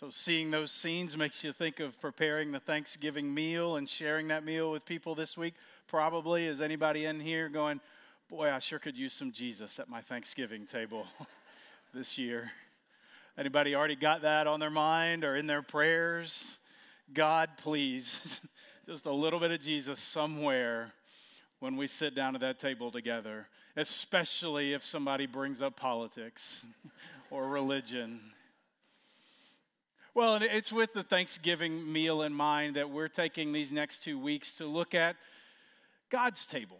So seeing those scenes makes you think of preparing the Thanksgiving meal and sharing that meal with people this week. Probably is anybody in here going, boy, I sure could use some Jesus at my Thanksgiving table this year. Anybody already got that on their mind or in their prayers? God, please, just a little bit of Jesus somewhere when we sit down at that table together, especially if somebody brings up politics or religion. Well, and it's with the Thanksgiving meal in mind that we're taking these next 2 weeks to look at God's table,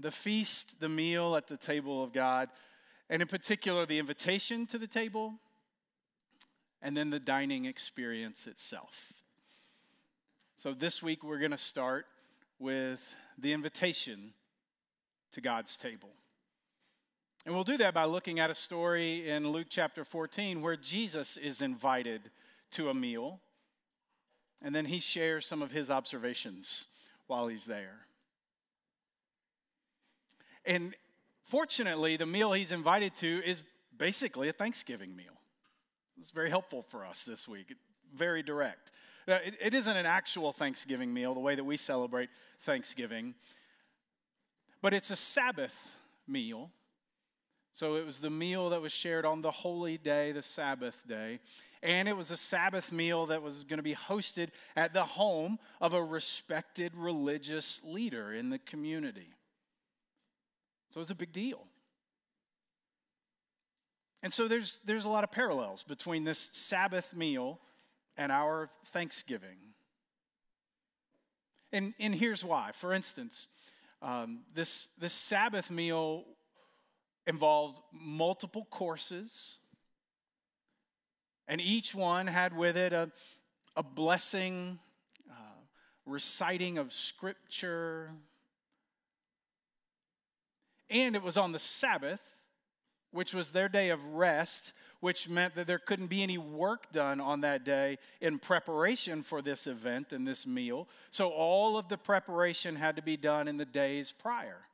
the feast, the meal at the table of God, and in particular, the invitation to the table, and then the dining experience itself. So this week, we're going to start with the invitation to God's table. And we'll do that by looking at a story in Luke chapter 14 where Jesus is invited to a meal, and then he shares some of his observations while he's there. And fortunately, the meal he's invited to is basically a Thanksgiving meal. It's very helpful for us this week, very direct. Now, it isn't an actual Thanksgiving meal, the way that we celebrate Thanksgiving, but it's a Sabbath meal. So it was the meal that was shared on the holy day, the Sabbath day, and it was a Sabbath meal that was going to be hosted at the home of a respected religious leader in the community. So it's a big deal. And so there's a lot of parallels between this Sabbath meal and our Thanksgiving. And here's why. For instance, this Sabbath meal involved multiple courses, and each one had with it a blessing, reciting of scripture, and it was on the Sabbath, which was their day of rest, which meant that there couldn't be any work done on that day in preparation for this event and this meal. So all of the preparation had to be done in the days prior.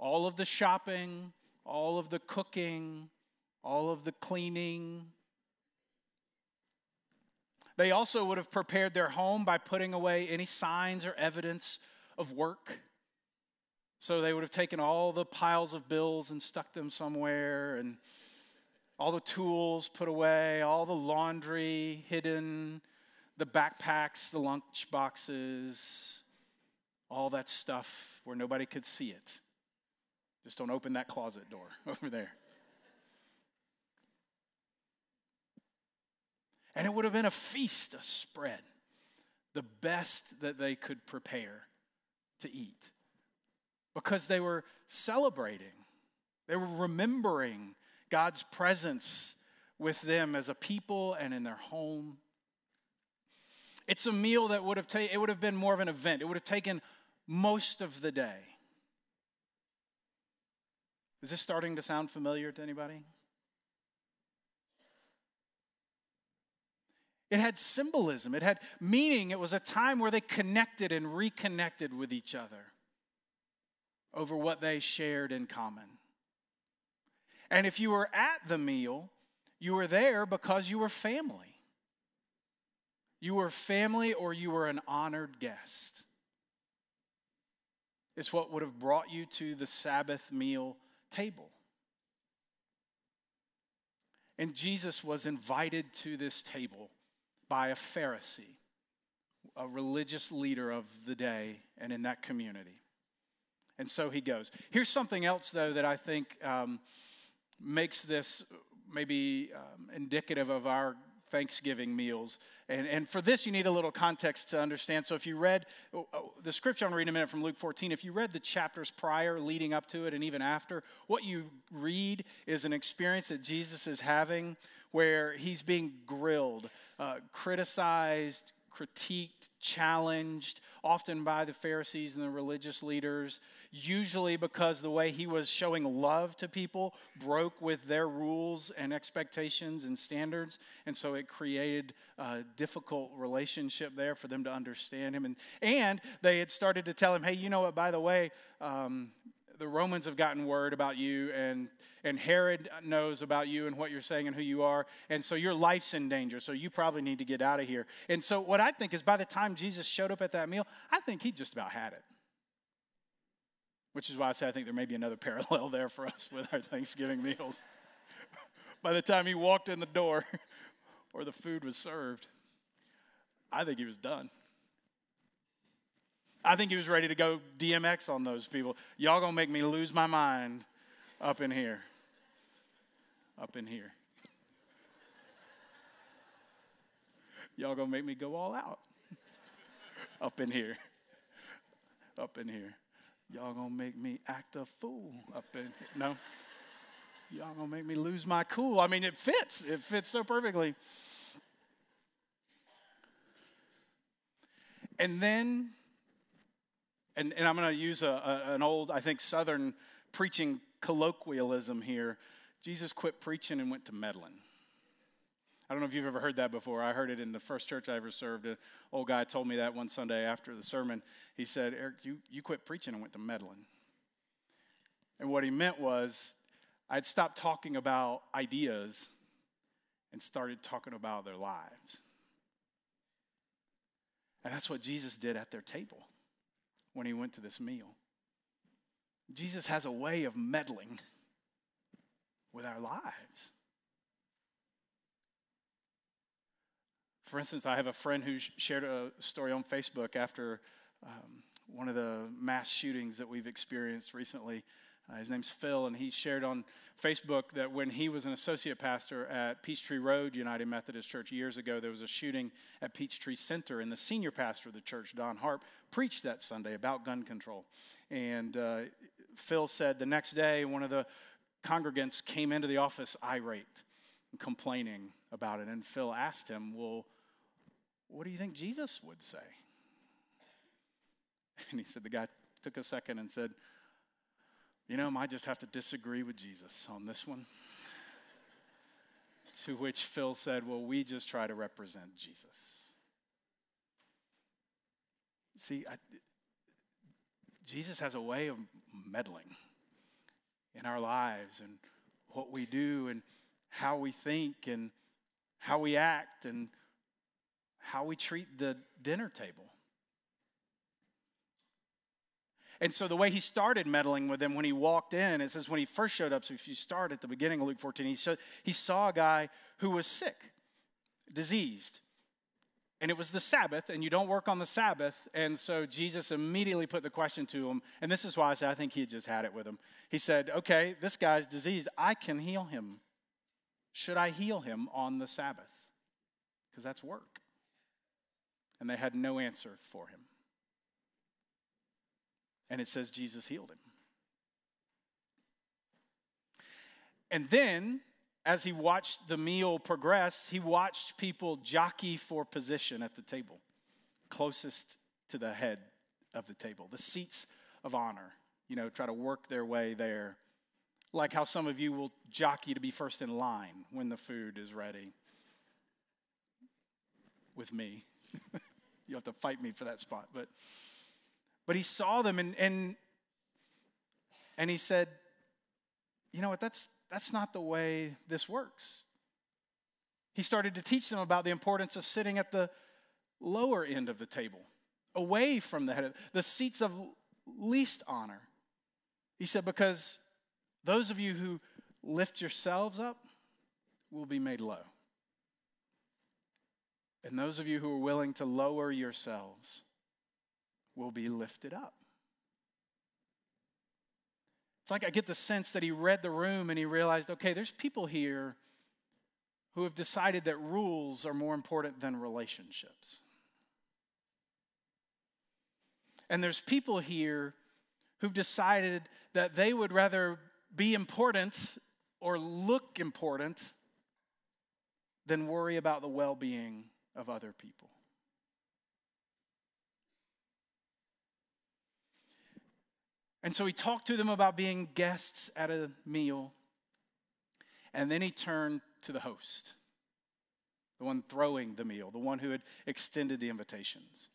All of the shopping, all of the cooking, all of the cleaning. They also would have prepared their home by putting away any signs or evidence of work. So they would have taken all the piles of bills and stuck them somewhere, and all the tools put away, all the laundry hidden, the backpacks, the lunch boxes, all that stuff where nobody could see it. Just don't open that closet door over there. And it would have been a feast, a spread, the best that they could prepare to eat. Because they were celebrating, they were remembering God's presence with them as a people and in their home. It's a meal that would have it would have been more of an event. It would have taken most of the day. Is this starting to sound familiar to anybody? It had symbolism. It had meaning. It was a time where they connected and reconnected with each other over what they shared in common. And if you were at the meal, you were there because you were family. You were family, or you were an honored guest. It's what would have brought you to the Sabbath meal table. And Jesus was invited to this table by a Pharisee, a religious leader of the day and in that community. And so he goes. Here's something else, though, that I think makes this maybe indicative of our Thanksgiving meals. And for this, you need a little context to understand. So if you read the scripture I'm going to read in a minute from Luke 14, if you read the chapters prior leading up to it and even after, what you read is an experience that Jesus is having where he's being grilled, criticized, critiqued, challenged, often by the Pharisees and the religious leaders, usually because the way he was showing love to people broke with their rules and expectations and standards, and so it created a difficult relationship there for them to understand him. And they had started to tell him, hey, you know what, by the way, the Romans have gotten word about you, and Herod knows about you and what you're saying and who you are, and so your life's in danger, so you probably need to get out of here. And so what I think is by the time Jesus showed up at that meal, I think he just about had it, which is why I say I think there may be another parallel there for us with our Thanksgiving meals. By the time he walked in the door or the food was served, I think he was done. I think he was ready to go DMX on those people. Y'all gonna make me lose my mind up in here. Up in here. Y'all gonna make me go all out. Up in here. Up in here. Y'all gonna make me act a fool up in here. No. Y'all gonna make me lose my cool. I mean, it fits. It fits so perfectly. And then... And I'm going to use an old, I think, Southern preaching colloquialism here. Jesus quit preaching and went to Medellin. I don't know if you've ever heard that before. I heard it in the first church I ever served. An old guy told me that one Sunday after the sermon. He said, "Eric, you quit preaching and went to Medellin." And what he meant was I'd stopped talking about ideas and started talking about their lives. And that's what Jesus did at their table. When he went to this meal, Jesus has a way of meddling with our lives. For instance, I have a friend who shared a story on Facebook after one of the mass shootings that we've experienced recently. His name's Phil, and he shared on Facebook that when he was an associate pastor at Peachtree Road United Methodist Church years ago, there was a shooting at Peachtree Center, and the senior pastor of the church, Don Harp, preached that Sunday about gun control. And Phil said the next day one of the congregants came into the office irate and complaining about it, and Phil asked him, "Well, what do you think Jesus would say?" And he said the guy took a second and said, "You know, I might just have to disagree with Jesus on this one." To which Phil said, "Well, we just try to represent Jesus." See, Jesus has a way of meddling in our lives and what we do and how we think and how we act and how we treat the dinner table. And so the way he started meddling with them when he walked in, it says when he first showed up, so if you start at the beginning of Luke 14, he saw a guy who was sick, diseased. And it was the Sabbath, and you don't work on the Sabbath. And so Jesus immediately put the question to him. And this is why I say I think he had just had it with him. He said, "Okay, this guy's diseased. I can heal him. Should I heal him on the Sabbath? Because that's work." And they had no answer for him. And it says Jesus healed him. And then, as he watched the meal progress, he watched people jockey for position at the table, closest to the head of the table, the seats of honor, you know, try to work their way there. Like how some of you will jockey to be first in line when the food is ready. With me. You'll have to fight me for that spot, But he saw them and he said, "You know what, that's not the way this works." He started to teach them about the importance of sitting at the lower end of the table, away from the head, the seats of least honor. He said, "Because those of you who lift yourselves up will be made low. And those of you who are willing to lower yourselves will be lifted up." It's like I get the sense that he read the room and he realized, okay, there's people here who have decided that rules are more important than relationships. And there's people here who've decided that they would rather be important or look important than worry about the well-being of other people. And so he talked to them about being guests at a meal. And then he turned to the host, the one throwing the meal, the one who had extended the invitations.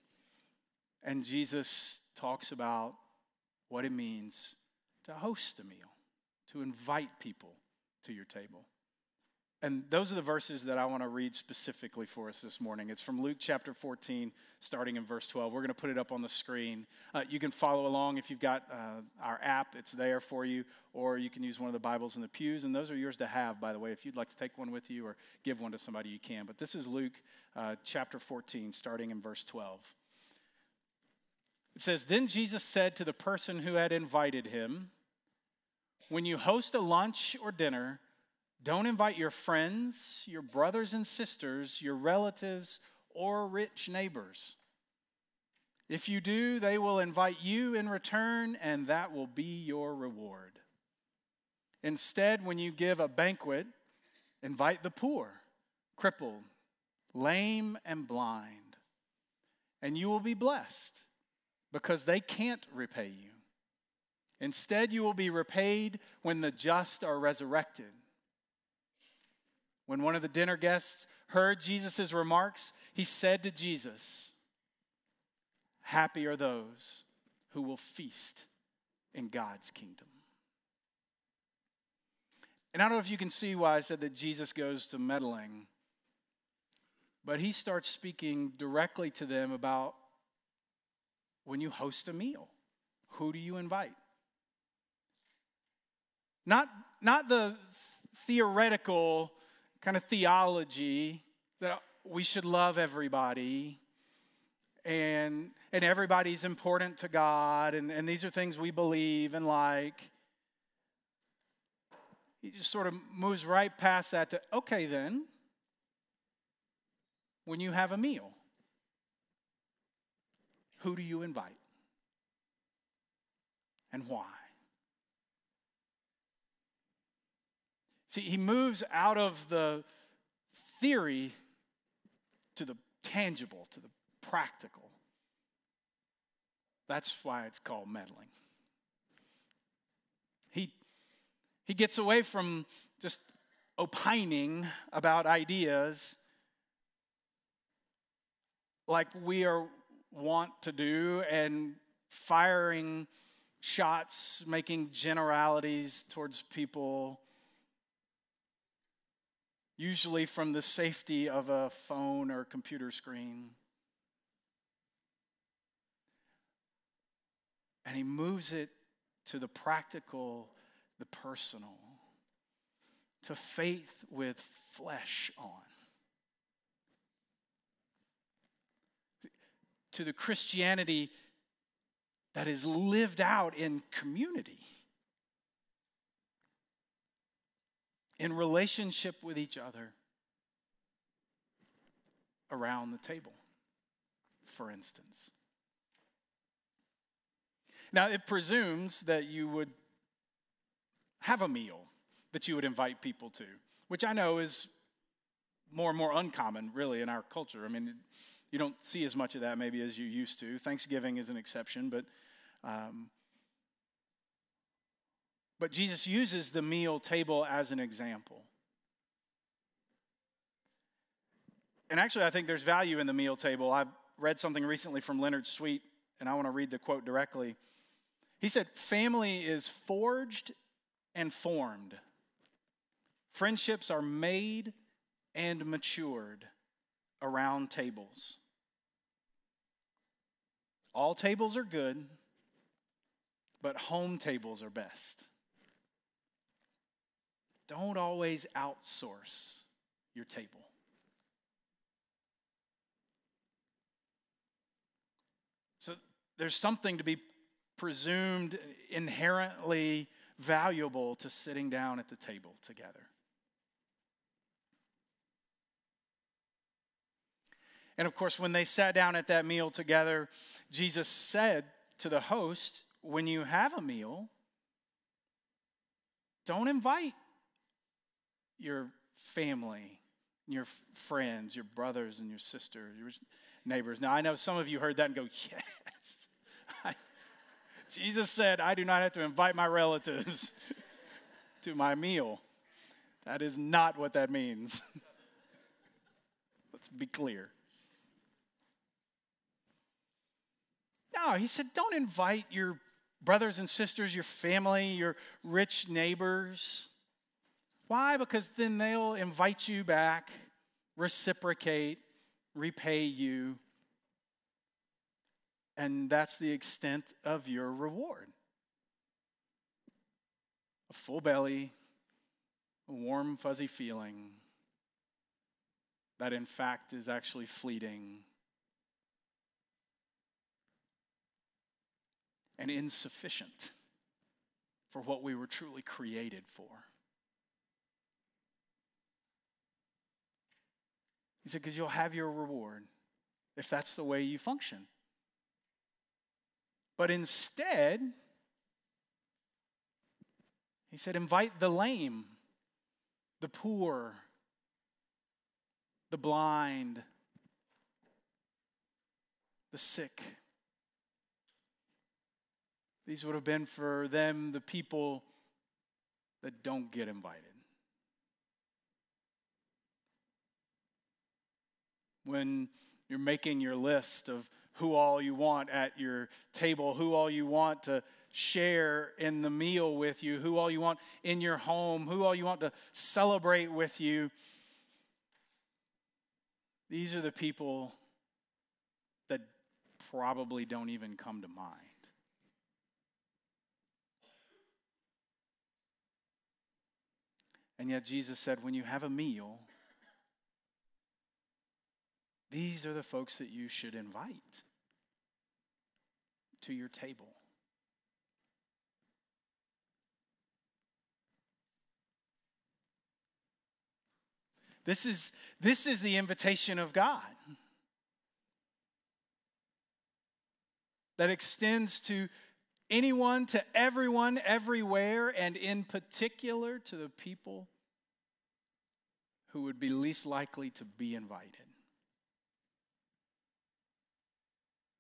And Jesus talks about what it means to host a meal, to invite people to your table. And those are the verses that I want to read specifically for us this morning. It's from Luke chapter 14, starting in verse 12. We're going to put it up on the screen. You can follow along if you've got our app. It's there for you. Or you can use one of the Bibles in the pews. And those are yours to have, by the way. If you'd like to take one with you or give one to somebody, you can. But this is Luke chapter 14, starting in verse 12. It says, "Then Jesus said to the person who had invited him, 'When you host a lunch or dinner, don't invite your friends, your brothers and sisters, your relatives, or rich neighbors. If you do, they will invite you in return, and that will be your reward. Instead, when you give a banquet, invite the poor, crippled, lame, and blind, and you will be blessed, because they can't repay you. Instead, you will be repaid when the just are resurrected.' When one of the dinner guests heard Jesus' remarks, he said to Jesus, 'Happy are those who will feast in God's kingdom.'" And I don't know if you can see why I said that Jesus goes to Medellin, but he starts speaking directly to them about when you host a meal, who do you invite? Not the theoretical kind of theology that we should love everybody and everybody's important to God and these are things we believe and like. He just sort of moves right past that to, okay then, when you have a meal, who do you invite and why? See, he moves out of the theory to the tangible, to the practical. That's why it's called meddling. He gets away from just opining about ideas like we are wont to do and firing shots, making generalities towards people, usually from the safety of a phone or computer screen. And he moves it to the practical, the personal, to faith with flesh on, to the Christianity that is lived out in community, in relationship with each other around the table, for instance. Now, it presumes that you would have a meal that you would invite people to, which I know is more and more uncommon, really, in our culture. I mean, you don't see as much of that maybe as you used to. Thanksgiving is an exception, But Jesus uses the meal table as an example. And actually, I think there's value in the meal table. I've read something recently from Leonard Sweet, and I want to read the quote directly. He said, "Family is forged and formed. Friendships are made and matured around tables. All tables are good, but home tables are best. Don't always outsource your table." So there's something to be presumed inherently valuable to sitting down at the table together. And of course, when they sat down at that meal together, Jesus said to the host, "When you have a meal, don't invite your family, your friends, your brothers and your sisters, your neighbors." Now, I know some of you heard that and go, yes. Jesus said, I do not have to invite my relatives to my meal. That is not what that means. Let's be clear. No, he said, don't invite your brothers and sisters, your family, your rich neighbors. Why? Because then they'll invite you back, reciprocate, repay you. And that's the extent of your reward. A full belly, a warm, fuzzy feeling that in fact is actually fleeting and insufficient for what we were truly created for. He said, because you'll have your reward if that's the way you function. But instead, he said, invite the lame, the poor, the blind, the sick. These would have been for them the people that don't get invited. When you're making your list of who all you want at your table, who all you want to share in the meal with you, who all you want in your home, who all you want to celebrate with you, these are the people that probably don't even come to mind. And yet Jesus said, when you have a meal, these are the folks that you should invite to your table. This is the invitation of God that extends to anyone, to everyone, everywhere, and in particular to the people who would be least likely to be invited.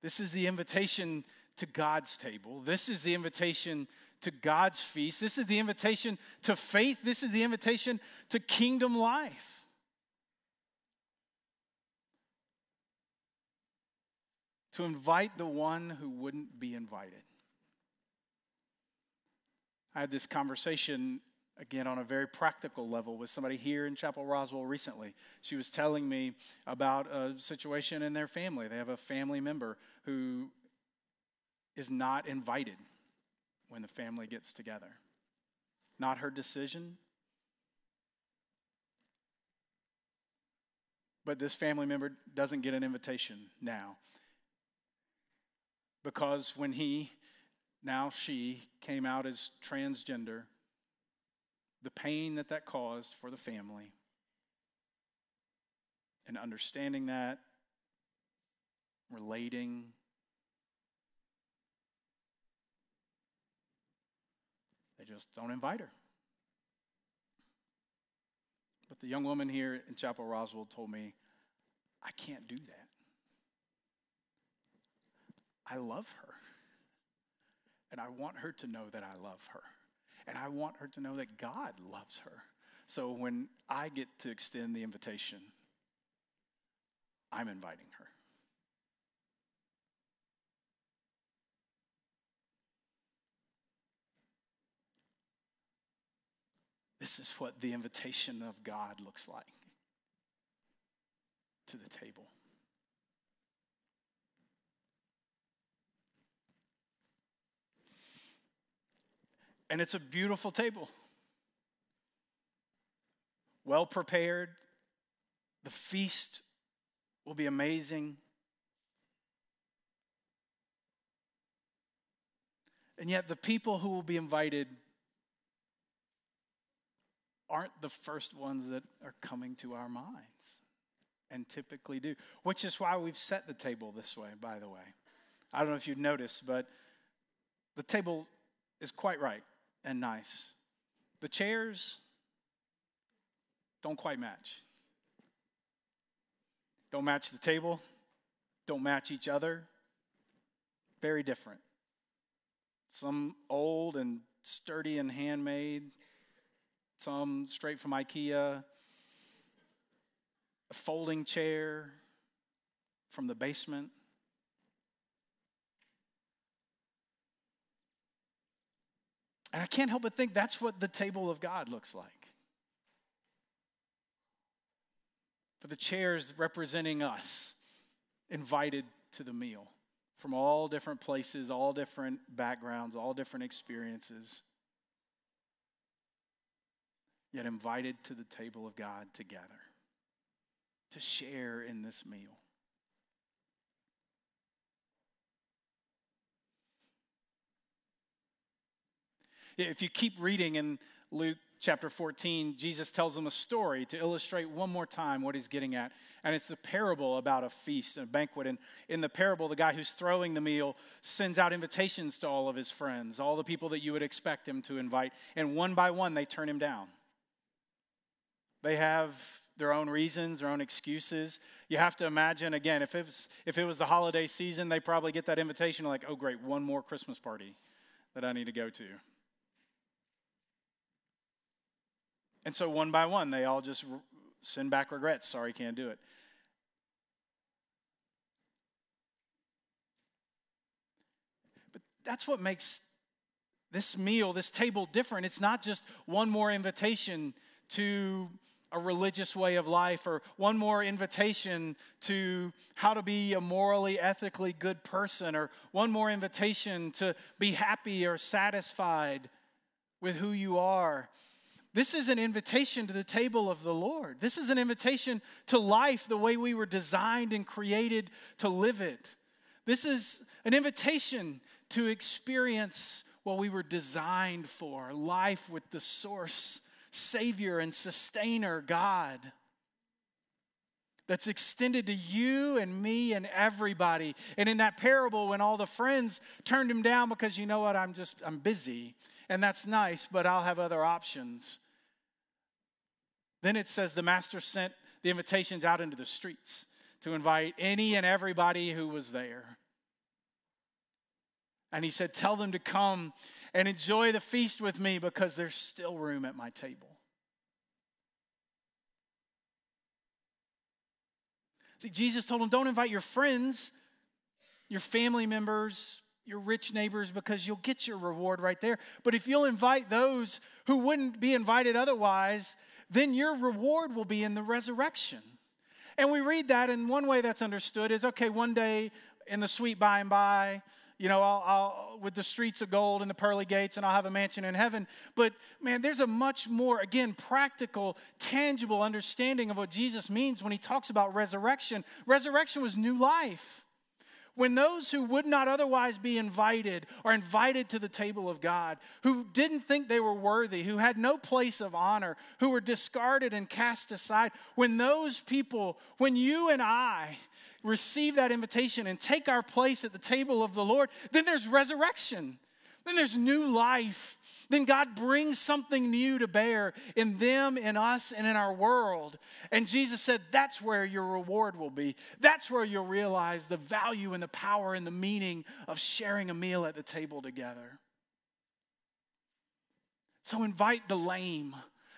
This is the invitation to God's table. This is the invitation to God's feast. This is the invitation to faith. This is the invitation to kingdom life. To invite the one who wouldn't be invited. I had this conversation, again, on a very practical level with somebody here in Chapel Roswell recently. She was telling me about a situation in their family. They have a family member who is not invited when the family gets together. Not her decision. But this family member doesn't get an invitation now. Because when she came out as transgender, the pain that caused for the family, and understanding that, relating, they just don't invite her. But the young woman here in Chapel Roswell told me, I can't do that. I love her, and I want her to know that I love her, and I want her to know that God loves her. So when I get to extend the invitation, I'm inviting her. This is what the invitation of God looks like to the table. And it's a beautiful table. Well prepared. The feast will be amazing. And yet the people who will be invited aren't the first ones that are coming to our minds. And typically do. Which is why we've set the table this way, by the way. I don't know if you've noticed, but the table is quite right. And nice. The chairs don't quite match. Don't match the table. Don't match each other. Very different. Some old and sturdy and handmade. Some straight from IKEA. A folding chair from the basement. And I can't help but think that's what the table of God looks like. For the chairs representing us, invited to the meal from all different places, all different backgrounds, all different experiences, yet invited to the table of God together to share in this meal. If you keep reading in Luke chapter 14, Jesus tells them a story to illustrate one more time what he's getting at. And it's the parable about a feast and a banquet. And in the parable, the guy who's throwing the meal sends out invitations to all of his friends, all the people that you would expect him to invite. And one by one, they turn him down. They have their own reasons, their own excuses. You have to imagine, again, if it was the holiday season, they probably get that invitation like, oh, great, one more Christmas party that I need to go to. And so one by one, they all just send back regrets. Sorry, can't do it. But that's what makes this meal, this table different. It's not just one more invitation to a religious way of life or one more invitation to how to be a morally, ethically good person or one more invitation to be happy or satisfied with who you are. This is an invitation to the table of the Lord. This is an invitation to life the way we were designed and created to live it. This is an invitation to experience what we were designed for, life with the source, Savior, and Sustainer, God, that's extended to you and me and everybody. And in that parable, when all the friends turned him down because, you know what, I'm busy. And that's nice, but I'll have other options. Then it says the master sent the invitations out into the streets to invite any and everybody who was there. And he said, tell them to come and enjoy the feast with me because there's still room at my table. See, Jesus told them, don't invite your friends, your family members, your rich neighbors, because you'll get your reward right there. But if you'll invite those who wouldn't be invited otherwise, then your reward will be in the resurrection. And we read that, and one way that's understood is, okay, one day in the sweet by and by, you know, I'll with the streets of gold and the pearly gates, and I'll have a mansion in heaven. But, man, there's a much more, again, practical, tangible understanding of what Jesus means when he talks about resurrection. Resurrection was new life. When those who would not otherwise be invited are invited to the table of God, who didn't think they were worthy, who had no place of honor, who were discarded and cast aside, when those people, when you and I receive that invitation and take our place at the table of the Lord, then there's resurrection. Then there's new life. Then God brings something new to bear in them, in us, and in our world. And Jesus said, that's where your reward will be. That's where you'll realize the value and the power and the meaning of sharing a meal at the table together. So invite the lame,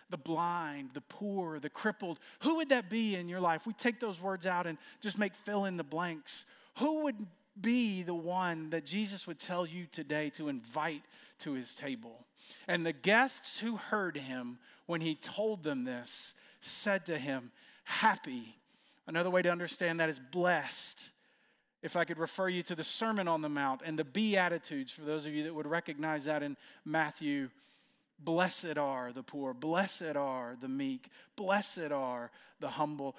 the blind, the poor, the crippled. Who would that be in your life? We take those words out and just make fill in the blanks. Who would be the one that Jesus would tell you today to invite to his table? And the guests who heard him when he told them this said to him, happy. Another way to understand that is blessed. If I could refer you to the Sermon on the Mount and the Beatitudes, for those of you that would recognize that in Matthew, blessed are the poor, blessed are the meek, blessed are the humble.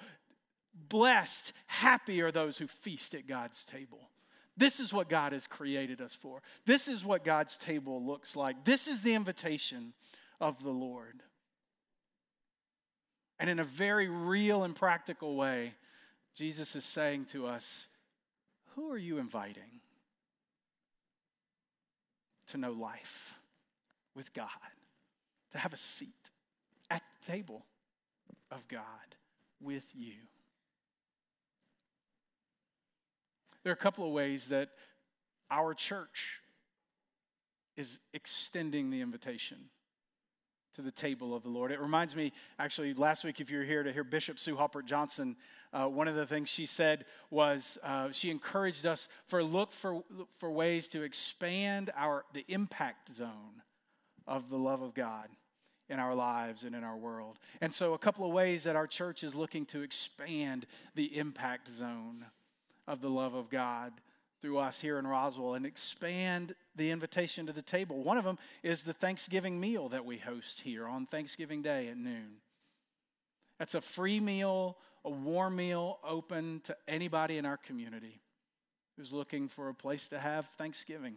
Blessed, happy are those who feast at God's table. This is what God has created us for. This is what God's table looks like. This is the invitation of the Lord. And in a very real and practical way, Jesus is saying to us, who are you inviting to know life with God, to have a seat at the table of God with you? There are a couple of ways that our church is extending the invitation to the table of the Lord. It reminds me, actually, last week, if you were here to hear Bishop Sue Halpert Johnson, one of the things she said was she encouraged us to look for ways to expand the impact zone of the love of God in our lives and in our world. And so a couple of ways that our church is looking to expand the impact zone of the love of God through us here in Roswell and expand the invitation to the table. One of them is the Thanksgiving meal that we host here on Thanksgiving Day at noon. That's a free meal, a warm meal, open to anybody in our community who's looking for a place to have Thanksgiving.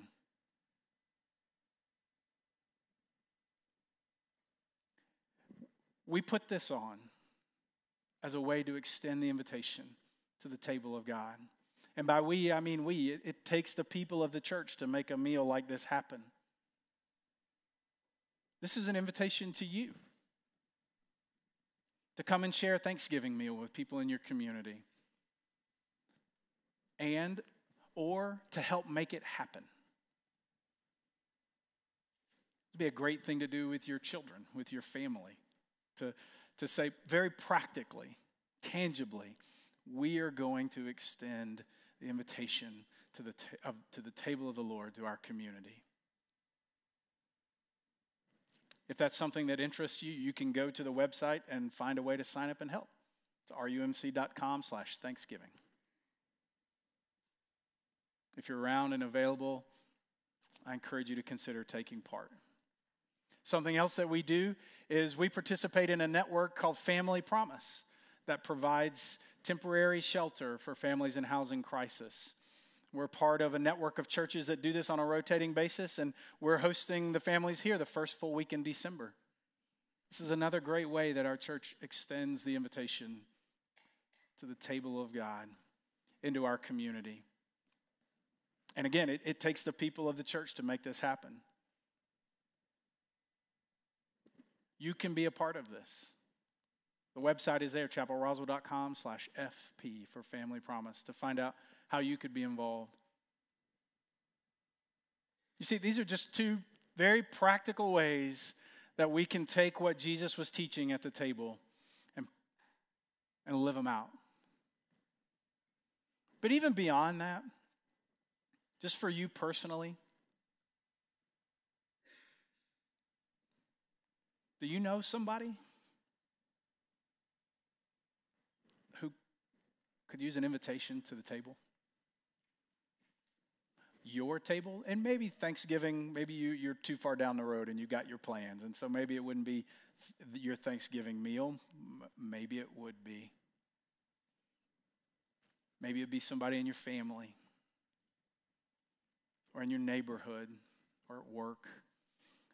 We put this on as a way to extend the invitation to the table of God. And by we, I mean we. It takes the people of the church to make a meal like this happen. This is an invitation to you to come and share a Thanksgiving meal with people in your community and or to help make it happen. It'd be a great thing to do with your children, with your family, to say very practically, tangibly, we are going to extend the invitation to the table of the Lord, to our community. If that's something that interests you, you can go to the website and find a way to sign up and help. It's rumc.com/Thanksgiving. If you're around and available, I encourage you to consider taking part. Something else that we do is we participate in a network called Family Promise that provides temporary shelter for families in housing crisis. We're part of a network of churches that do this on a rotating basis, and we're hosting the families here the first full week in December. This is another great way that our church extends the invitation to the table of God into our community. And again, it takes the people of the church to make this happen. You can be a part of this. The website is there, chapelroswell.com/FP for Family Promise, to find out how you could be involved. You see, these are just two very practical ways that we can take what Jesus was teaching at the table and live them out. But even beyond that, just for you personally, do you know somebody who could use an invitation to the table? Your table? And maybe Thanksgiving, maybe you're too far down the road and you got your plans. And so maybe it wouldn't be your Thanksgiving meal. Maybe it would be. Maybe it'd be somebody in your family or in your neighborhood or at work.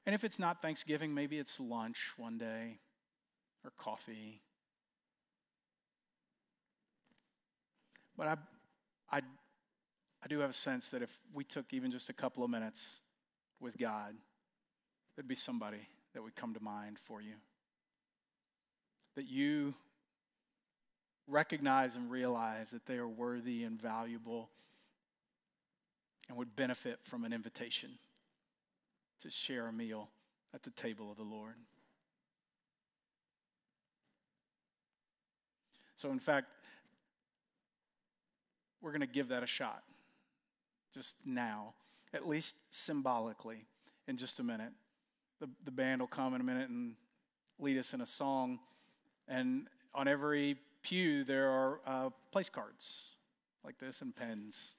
And if it's not Thanksgiving, maybe it's lunch one day or coffee. But I do have a sense that if we took even just a couple of minutes with God, there'd be somebody that would come to mind for you, that you recognize and realize that they are worthy and valuable and would benefit from an invitation to share a meal at the table of the Lord. So in fact, we're going to give that a shot just now, at least symbolically, in just a minute. The band will come in a minute and lead us in a song. And on every pew, there are place cards like this and pens.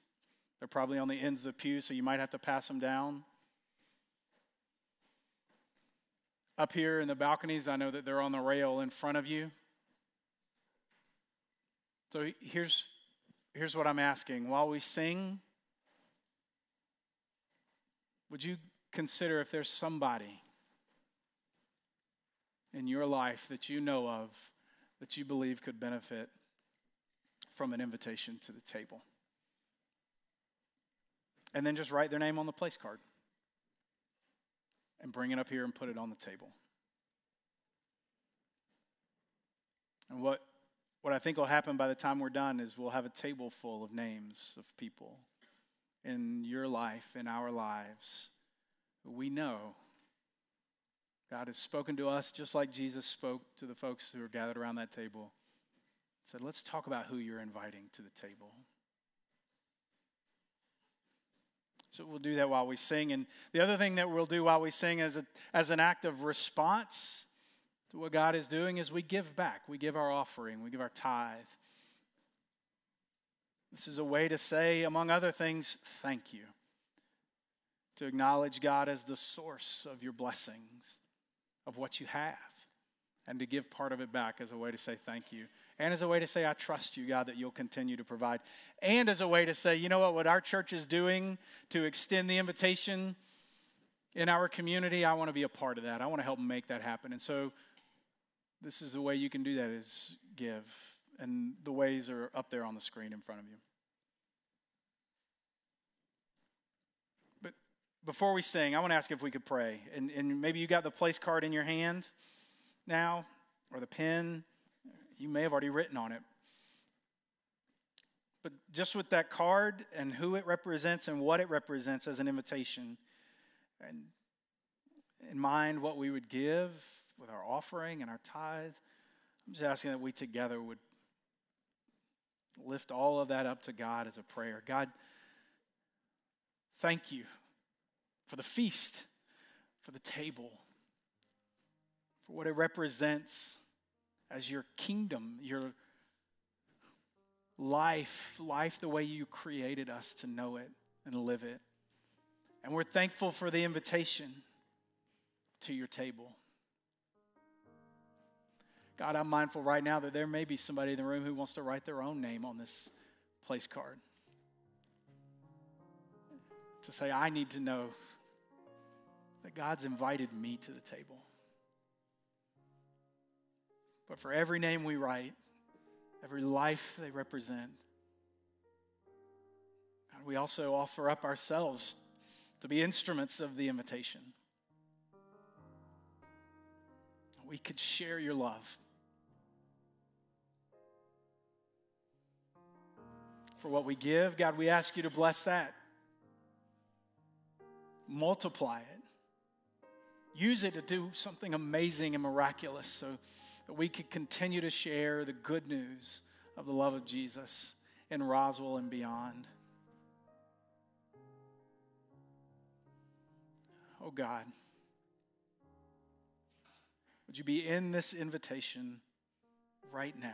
They're probably on the ends of the pew, so you might have to pass them down. Up here in the balconies, I know that they're on the rail in front of you. So here's what I'm asking. While we sing, would you consider if there's somebody in your life that you know of that you believe could benefit from an invitation to the table? And then just write their name on the place card and bring it up here and put it on the table. And what I think will happen by the time we're done is we'll have a table full of names of people in your life, in our lives, who we know God has spoken to us just like Jesus spoke to the folks who are gathered around that table. He said, let's talk about who you're inviting to the table. So we'll do that while we sing. And the other thing that we'll do while we sing as an act of response to what God is doing is we give back. We give our offering. We give our tithe. This is a way to say, among other things, thank you. To acknowledge God as the source of your blessings, of what you have. And to give part of it back as a way to say thank you. And as a way to say, I trust you, God, that you'll continue to provide. And as a way to say, you know what our church is doing to extend the invitation in our community, I want to be a part of that. I want to help make that happen. And so this is the way you can do that, is give. And the ways are up there on the screen in front of you. But before we sing, I want to ask if we could pray. And maybe you got the place card in your hand now, or the pen. You may have already written on it. But just with that card and who it represents and what it represents as an invitation, and in mind what we would give with our offering and our tithe, I'm just asking that we together would lift all of that up to God as a prayer. God, thank you for the feast, for the table, for what it represents as your kingdom, your life the way you created us to know it and live it. And we're thankful for the invitation to your table. God, I'm mindful right now that there may be somebody in the room who wants to write their own name on this place card. To say, I need to know that God's invited me to the table. But for every name we write, every life they represent, God, we also offer up ourselves to be instruments of the invitation. We could share your love for what we give. God, we ask you to bless that. Multiply it. Use it to do something amazing and miraculous so that we could continue to share the good news of the love of Jesus in Roswell and beyond. Oh God, would you be in this invitation right now?